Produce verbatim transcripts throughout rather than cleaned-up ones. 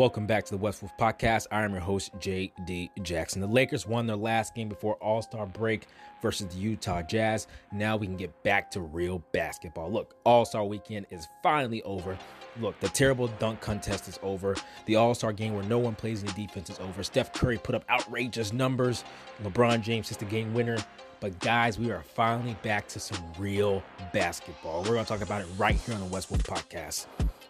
Welcome back to the West Wolf Podcast. I am your host, J D Jackson. The Lakers won their last game before All-Star break versus the Utah Jazz. Now we can get back to real basketball. Look, All-Star weekend is finally over. Look, the terrible dunk contest is over. The All-Star game where no one plays any defense is over. Steph Curry put up outrageous numbers. LeBron James is the game winner. But guys, we are finally back to some real basketball. We're going to talk about it right here on the West Wolf Podcast.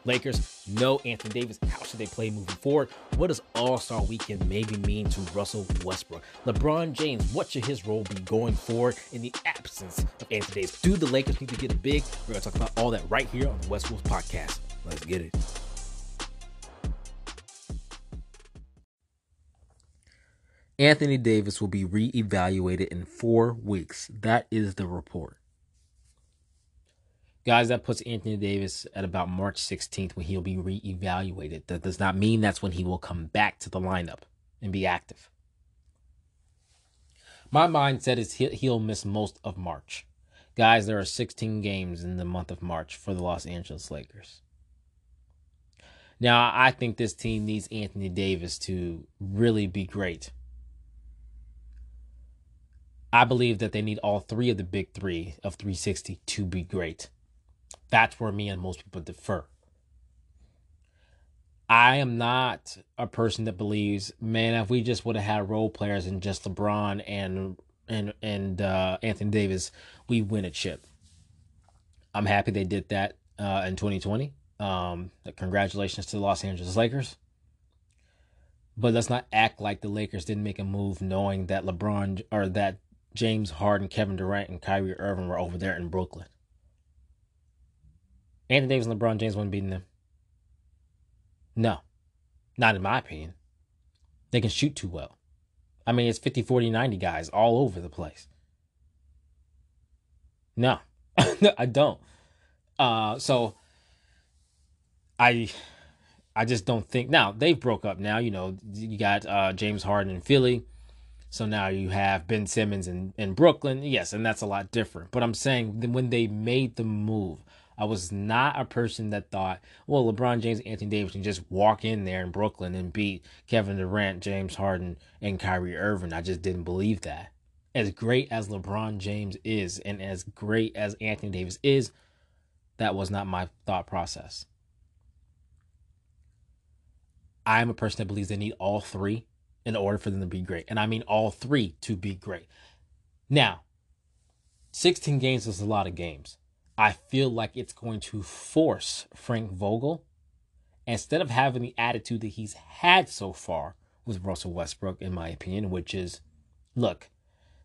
Lakers, no Anthony Davis. How should they play moving forward? What does All-Star Weekend maybe mean to Russell Westbrook? LeBron James, what should his role be going forward in the absence of Anthony Davis? Do the Lakers need to get big? We're going to talk about all that right here on the West Wolf Podcast. Let's get it. Anthony Davis will be reevaluated in four weeks. That is the report. Guys, that puts Anthony Davis at about March sixteenth when he'll be reevaluated. That does not mean that's when he will come back to the lineup and be active. My mindset is he'll miss most of March. Guys, there are sixteen games in the month of March for the Los Angeles Lakers. Now, I think this team needs Anthony Davis to really be great. I believe that they need all three of the big three of three sixty to be great. That's where me and most people differ. I am not a person that believes, man, if we just would have had role players and just LeBron and and and uh, Anthony Davis, we win a chip. I'm happy they did that uh, in twenty twenty. Um, congratulations to the Los Angeles Lakers. But let's not act like the Lakers didn't make a move knowing that LeBron or that James Harden, Kevin Durant, and Kyrie Irving were over there in Brooklyn. Anthony Davis and LeBron James wouldn't beating them. No, not in my opinion. They can shoot too well. I mean, it's fifty, forty, ninety guys all over the place. No, no I don't. Uh, so I I just don't think. Now, they've broke up now. You know, you got uh, James Harden in Philly. So now you have Ben Simmons in, in Brooklyn. Yes, and that's a lot different. But I'm saying when they made the move, I was not a person that thought, well, LeBron James, Anthony Davis can just walk in there in Brooklyn and beat Kevin Durant, James Harden, and Kyrie Irving. I just didn't believe that. As great as LeBron James is and as great as Anthony Davis is, that was not my thought process. I am a person that believes they need all three in order for them to be great. And I mean all three to be great. Now, sixteen games is a lot of games. I feel like it's going to force Frank Vogel, instead of having the attitude that he's had so far with Russell Westbrook, in my opinion, which is, look,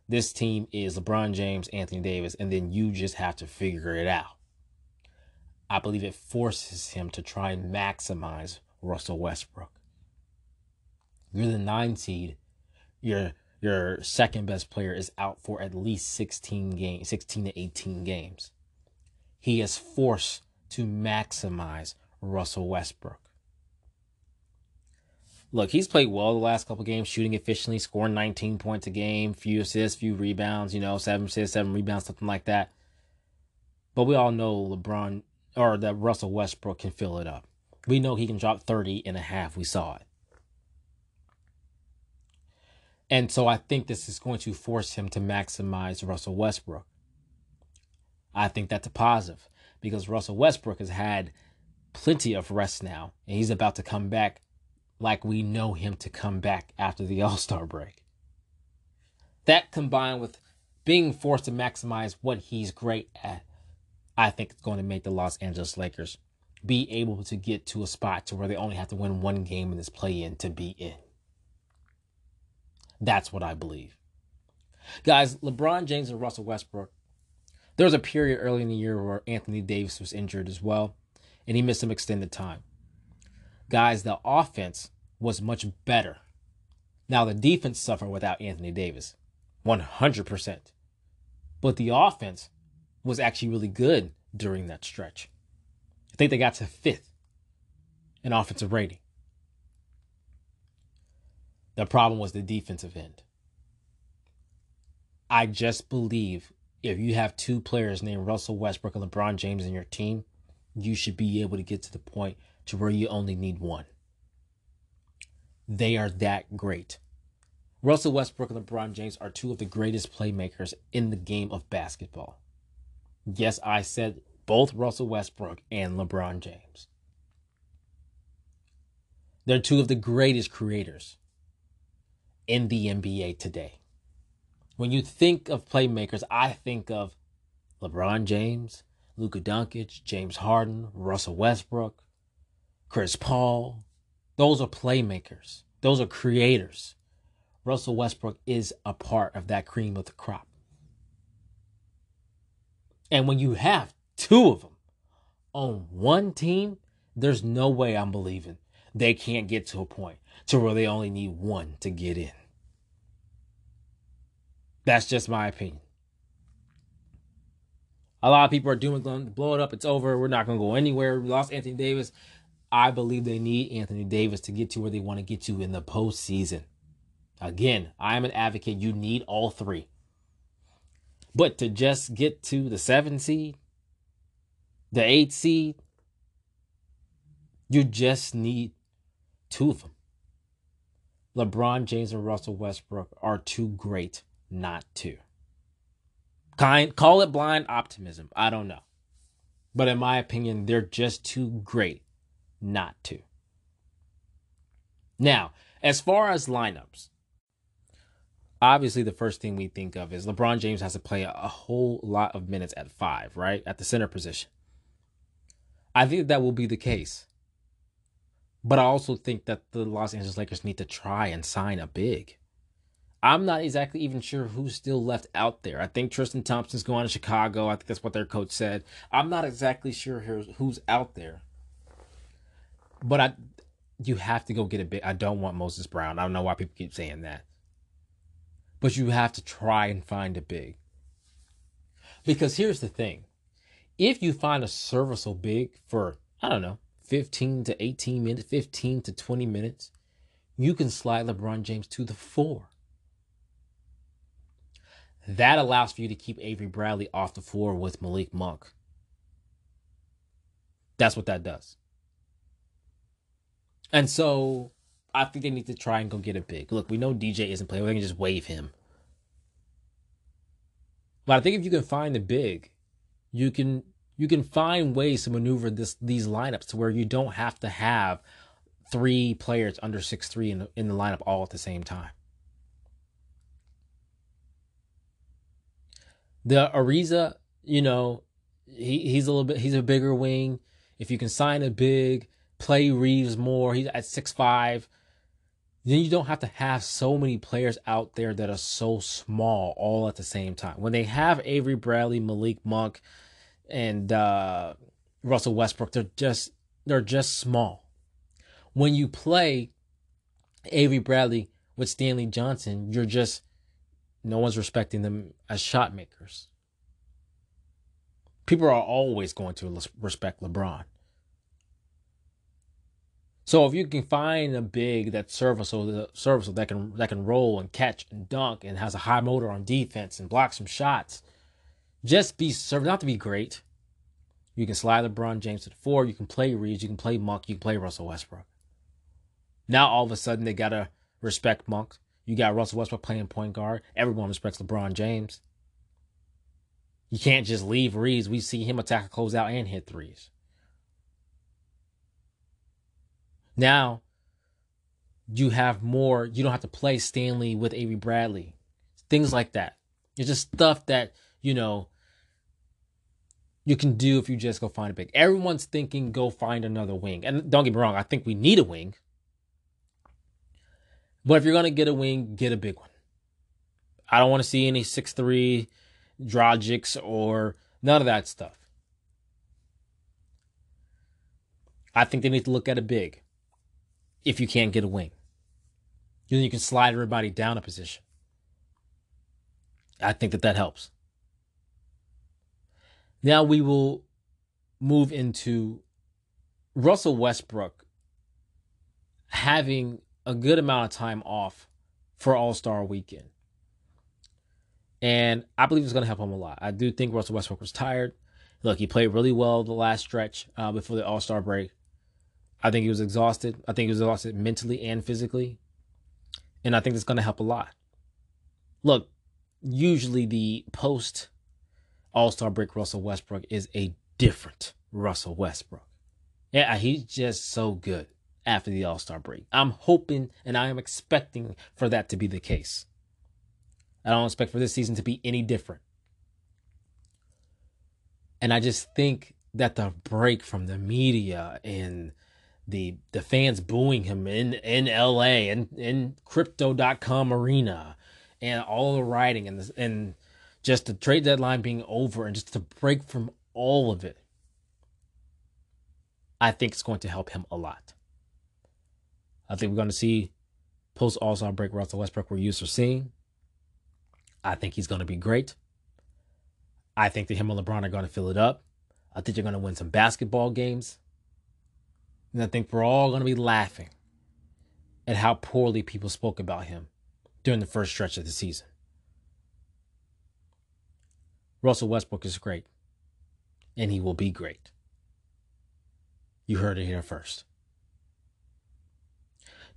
this team is LeBron James, Anthony Davis, and then you just have to figure it out. I believe it forces him to try and maximize Russell Westbrook. You're the nine seed. Your your second best player is out for at least sixteen games, sixteen to eighteen games. He is forced to maximize Russell Westbrook. Look, he's played well the last couple games, shooting efficiently, scoring nineteen points a game, few assists, few rebounds, you know, seven assists, seven rebounds, something like that. But we all know LeBron or that Russell Westbrook can fill it up. We know he can drop thirty and a half. We saw it. And so I think this is going to force him to maximize Russell Westbrook. I think that's a positive because Russell Westbrook has had plenty of rest now, and he's about to come back like we know him to come back after the All-Star break. That combined with being forced to maximize what he's great at, I think it's going to make the Los Angeles Lakers be able to get to a spot to where they only have to win one game in this play-in to be in. That's what I believe. Guys, LeBron James and Russell Westbrook, there was a period early in the year where Anthony Davis was injured as well, and he missed some extended time. Guys, the offense was much better. Now, the defense suffered without Anthony Davis, one hundred percent. But the offense was actually really good during that stretch. I think they got to fifth in offensive rating. The problem was the defensive end. I just believe if you have two players named Russell Westbrook and LeBron James in your team, you should be able to get to the point to where you only need one. they are that great. Russell Westbrook and LeBron James are two of the greatest playmakers in the game of basketball. Yes, I said both Russell Westbrook and LeBron James. They're two of the greatest creators in the N B A today. When you think of playmakers, I think of LeBron James, Luka Doncic, James Harden, Russell Westbrook, Chris Paul. Those are playmakers. Those are creators. Russell Westbrook is a part of that cream of the crop. And when you have two of them on one team, there's no way I'm believing they can't get to a point to where they only need one to get in. That's just my opinion. A lot of people are doom and gloom. Blow it up. It's over. We're not going to go anywhere. We lost Anthony Davis. I believe they need Anthony Davis to get to where they want to get to in the postseason. Again, I am an advocate. You need all three. But to just get to the seven seed, the eight seed, you just need two of them. LeBron James and Russell Westbrook are too great not to. Kind, call it blind optimism. I don't know. But in my opinion, they're just too great not to. Now, as far as lineups, obviously the first thing we think of is LeBron James has to play a whole lot of minutes at five, right? At the center position. I think that will be the case. But I also think that the Los Angeles Lakers need to try and sign a big. I'm not exactly even sure who's still left out there. I think Tristan Thompson's going to Chicago. I think that's what their coach said. I'm not exactly sure who's out there. But I, you have to go get a big. I don't want Moses Brown. I don't know why people keep saying that. But you have to try and find a big. Because here's the thing. If you find a serviceable big for, I don't know, fifteen to eighteen minutes, fifteen to twenty minutes, you can slide LeBron James to the four. That allows for you to keep Avery Bradley off the floor with Malik Monk. That's what that does. And so I think they need to try and go get a big. Look, we know D J isn't playing. We can just waive him. But I think if you can find a big, you can you can find ways to maneuver this these lineups to where you don't have to have three players under six three in the, in the lineup all at the same time. The Ariza, you know, he, he's a little bit, he's a bigger wing. If you can sign a big, play Reeves more, he's at six five, then you don't have to have so many players out there that are so small all at the same time. When they have Avery Bradley, Malik Monk, and uh, Russell Westbrook, they're just they're just small. When you play Avery Bradley with Stanley Johnson, you're just no one's respecting them as shot makers. People are always going to respect LeBron. So if you can find a big that's serviceable, serviceable that can that can roll and catch and dunk and has a high motor on defense and block some shots, just be served. Not to be great, you can slide LeBron James to the four. You can play Reeves. You can play Monk. You can play Russell Westbrook. Now all of a sudden they gotta respect Monk. You got Russell Westbrook playing point guard. Everyone respects LeBron James. You can't just leave Reeves. We see him attack a closeout and hit threes. Now, you have more. You don't have to play Stanley with Avery Bradley. Things like that. It's just stuff that, you know, you can do if you just go find a big. Everyone's thinking go find another wing. And don't get me wrong, I think we need a wing. But if you're going to get a wing, get a big one. I don't want to see any six three Dragics or none of that stuff. I think they need to look at a big if you can't get a wing. Then you can slide everybody down a position. I think that that helps. Now we will move into Russell Westbrook having a good amount of time off for All-Star Weekend. And I believe it's going to help him a lot. I do think Russell Westbrook was tired. Look, he played really well the last stretch uh, before the All-Star break. I think he was exhausted. I think he was exhausted mentally and physically. And I think that's going to help a lot. Look, usually the post All-Star break Russell Westbrook is a different Russell Westbrook. Yeah, he's just so good after the All-Star break. I'm hoping and I am expecting for that to be the case. I don't expect for this season to be any different. And I just think that the break from the media and the the fans booing him in, in L A and in Crypto dot com Arena and all the writing and, this, and just the trade deadline being over and just the break from all of it, I think it's going to help him a lot. I think we're going to see post All-Star break Russell Westbrook we're used to seeing. I think he's going to be great. I think that him and LeBron are going to fill it up. I think you're going to win some basketball games. And I think we're all going to be laughing at how poorly people spoke about him during the first stretch of the season. Russell Westbrook is great. And he will be great. You heard it here first.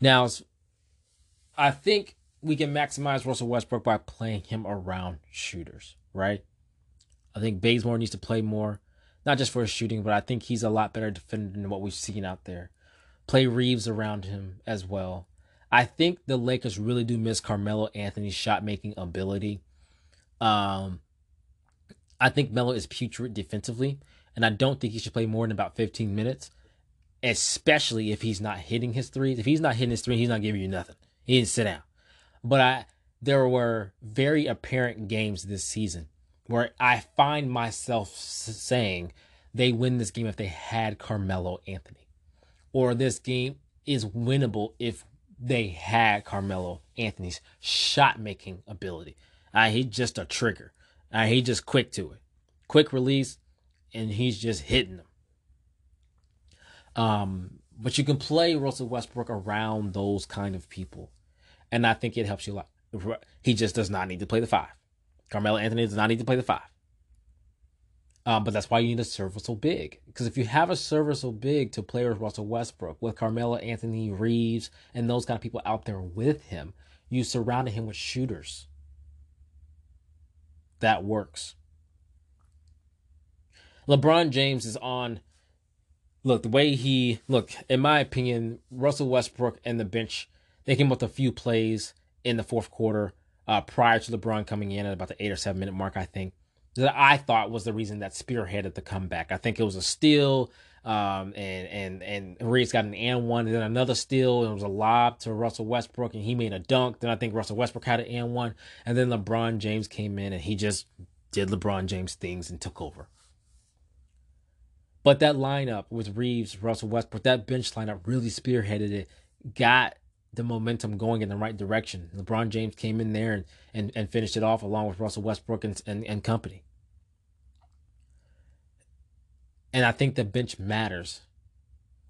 Now, I think we can maximize Russell Westbrook by playing him around shooters, right? I think Bazemore needs to play more, not just for his shooting, but I think he's a lot better defender than what we've seen out there. Play Reeves around him as well. I think the Lakers really do miss Carmelo Anthony's shot-making ability. Um, I think Melo is putrid defensively, and I don't think he should play more than about fifteen minutes, especially if he's not hitting his threes. If he's not hitting his three, he's not giving you nothing. He didn't sit down. But I, there were very apparent games this season where I find myself saying they win this game if they had Carmelo Anthony, or this game is winnable if they had Carmelo Anthony's shot-making ability. Uh, he's just a trigger. Uh, he's just quick to it. Quick release, and he's just hitting them. Um, but you can play Russell Westbrook around those kind of people, and I think it helps you a lot. He just does not need to play the five. Carmelo Anthony does not need to play the five. Um, but that's why you need a serviceable big. Because if you have a serviceable big to play with Russell Westbrook, with Carmelo Anthony, Reeves, and those kind of people out there with him, you surrounded him with shooters. That works. LeBron James is on. Look, the way he... Look, in my opinion, Russell Westbrook and the bench, they came up with a few plays in the fourth quarter uh, prior to LeBron coming in at about the eight or seven minute mark, I think, that I thought was the reason that spearheaded the comeback. I think it was a steal, um, and and and Reeves got an and one, and then another steal, and it was a lob to Russell Westbrook, and he made a dunk. Then I think Russell Westbrook had an and one, and then LeBron James came in, and he just did LeBron James things and took over. But that lineup with Reeves, Russell Westbrook, that bench lineup really spearheaded it, got the momentum going in the right direction. LeBron James came in there and and, and finished it off along with Russell Westbrook and, and, and company. And I think the bench matters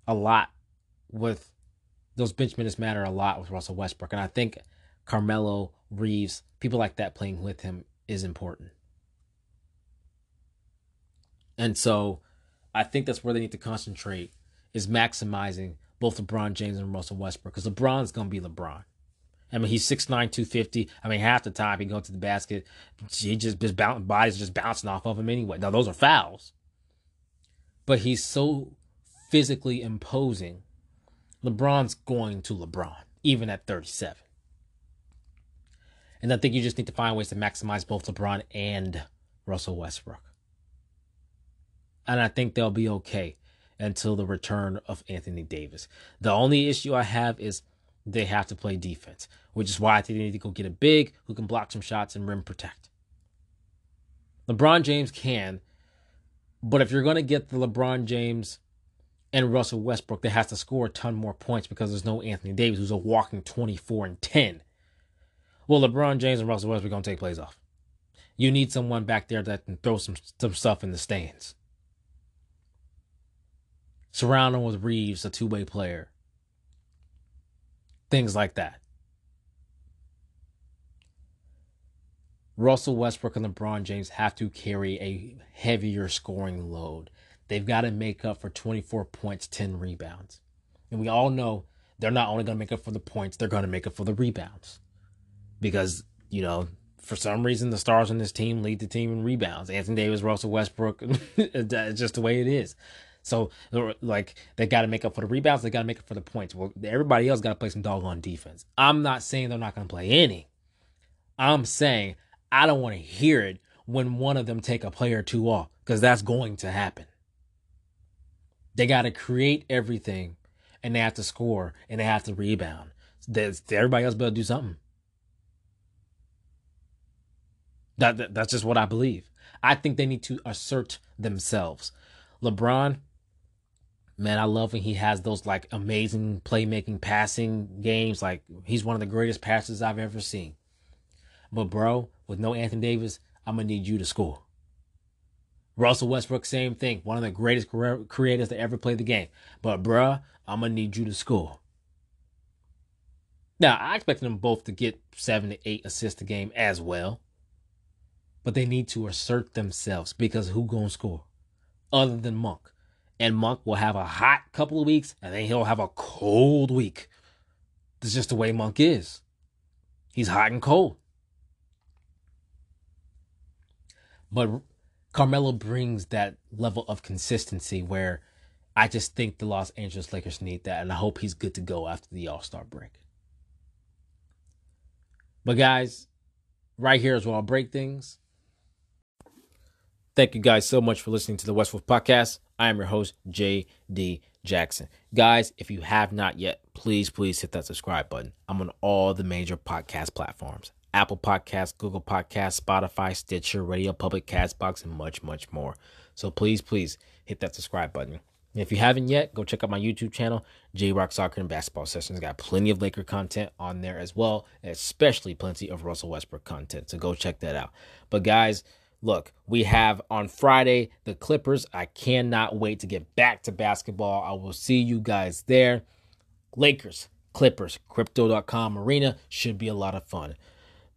a lot with those bench minutes matter a lot with Russell Westbrook. And I think Carmelo, Reeves, people like that playing with him is important. And so I think that's where they need to concentrate, is maximizing both LeBron James and Russell Westbrook, because LeBron's going to be LeBron. I mean, he's six nine, two fifty. I mean, half the time he goes to the basket, he just, just bounce, bodies just bouncing off of him anyway. Now, those are fouls. But he's so physically imposing. LeBron's going to LeBron, even at thirty-seven. And I think you just need to find ways to maximize both LeBron and Russell Westbrook. And I think they'll be okay until the return of Anthony Davis. The only issue I have is they have to play defense, which is why I think they need to go get a big who can block some shots and rim protect. LeBron James can, but if you're going to get the LeBron James and Russell Westbrook, they have to score a ton more points because there's no Anthony Davis, who's a walking twenty-four and ten. Well, LeBron James and Russell Westbrook are going to take plays off. You need someone back there that can throw some, some stuff in the stands. Surround him with Reeves, a two-way player. Things like that. Russell Westbrook and LeBron James have to carry a heavier scoring load. They've got to make up for twenty-four points, ten rebounds. And we all know they're not only going to make up for the points, they're going to make up for the rebounds. Because, you know, for some reason, the stars on this team lead the team in rebounds. Anthony Davis, Russell Westbrook, that's just the way it is. So, like, they got to make up for the rebounds. They got to make up for the points. Well, everybody else got to play some doggone defense. I'm not saying they're not going to play any. I'm saying I don't want to hear it when one of them take a play or two off, because that's going to happen. They got to create everything, and they have to score, and they have to rebound. There's, everybody else better do something. That, that that's just what I believe. I think they need to assert themselves. LeBron, man, I love when he has those like amazing playmaking passing games. Like, he's one of the greatest passers I've ever seen. But bro, with no Anthony Davis, I'm gonna need you to score. Russell Westbrook, same thing. One of the greatest creators to ever play the game. But bruh, I'm gonna need you to score. Now, I expect them both to get seven to eight assists a game as well. But they need to assert themselves, because who gonna score other than Monk? And Monk will have a hot couple of weeks, and then he'll have a cold week. That's just the way Monk is. He's hot and cold. But Carmelo brings that level of consistency where I just think the Los Angeles Lakers need that, and I hope he's good to go after the All-Star break. But guys, right here is where I'll break things. Thank you guys so much for listening to the West Wolf Podcast. I am your host, J D Jackson. Guys, if you have not yet, please, please hit that subscribe button. I'm on all the major podcast platforms. Apple Podcasts, Google Podcasts, Spotify, Stitcher, Radio Public, Castbox, and much, much more. So please, please hit that subscribe button. And if you haven't yet, go check out my YouTube channel, J-Rock Soccer and Basketball Sessions. Got plenty of Laker content on there as well, and especially plenty of Russell Westbrook content. So go check that out. But guys, look, we have on Friday the Clippers. I cannot wait to get back to basketball. I will see you guys there. Lakers, Clippers, Crypto dot com Arena should be a lot of fun.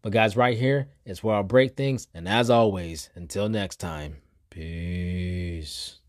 But guys, right here is where I'll break things. And as always, until next time, peace.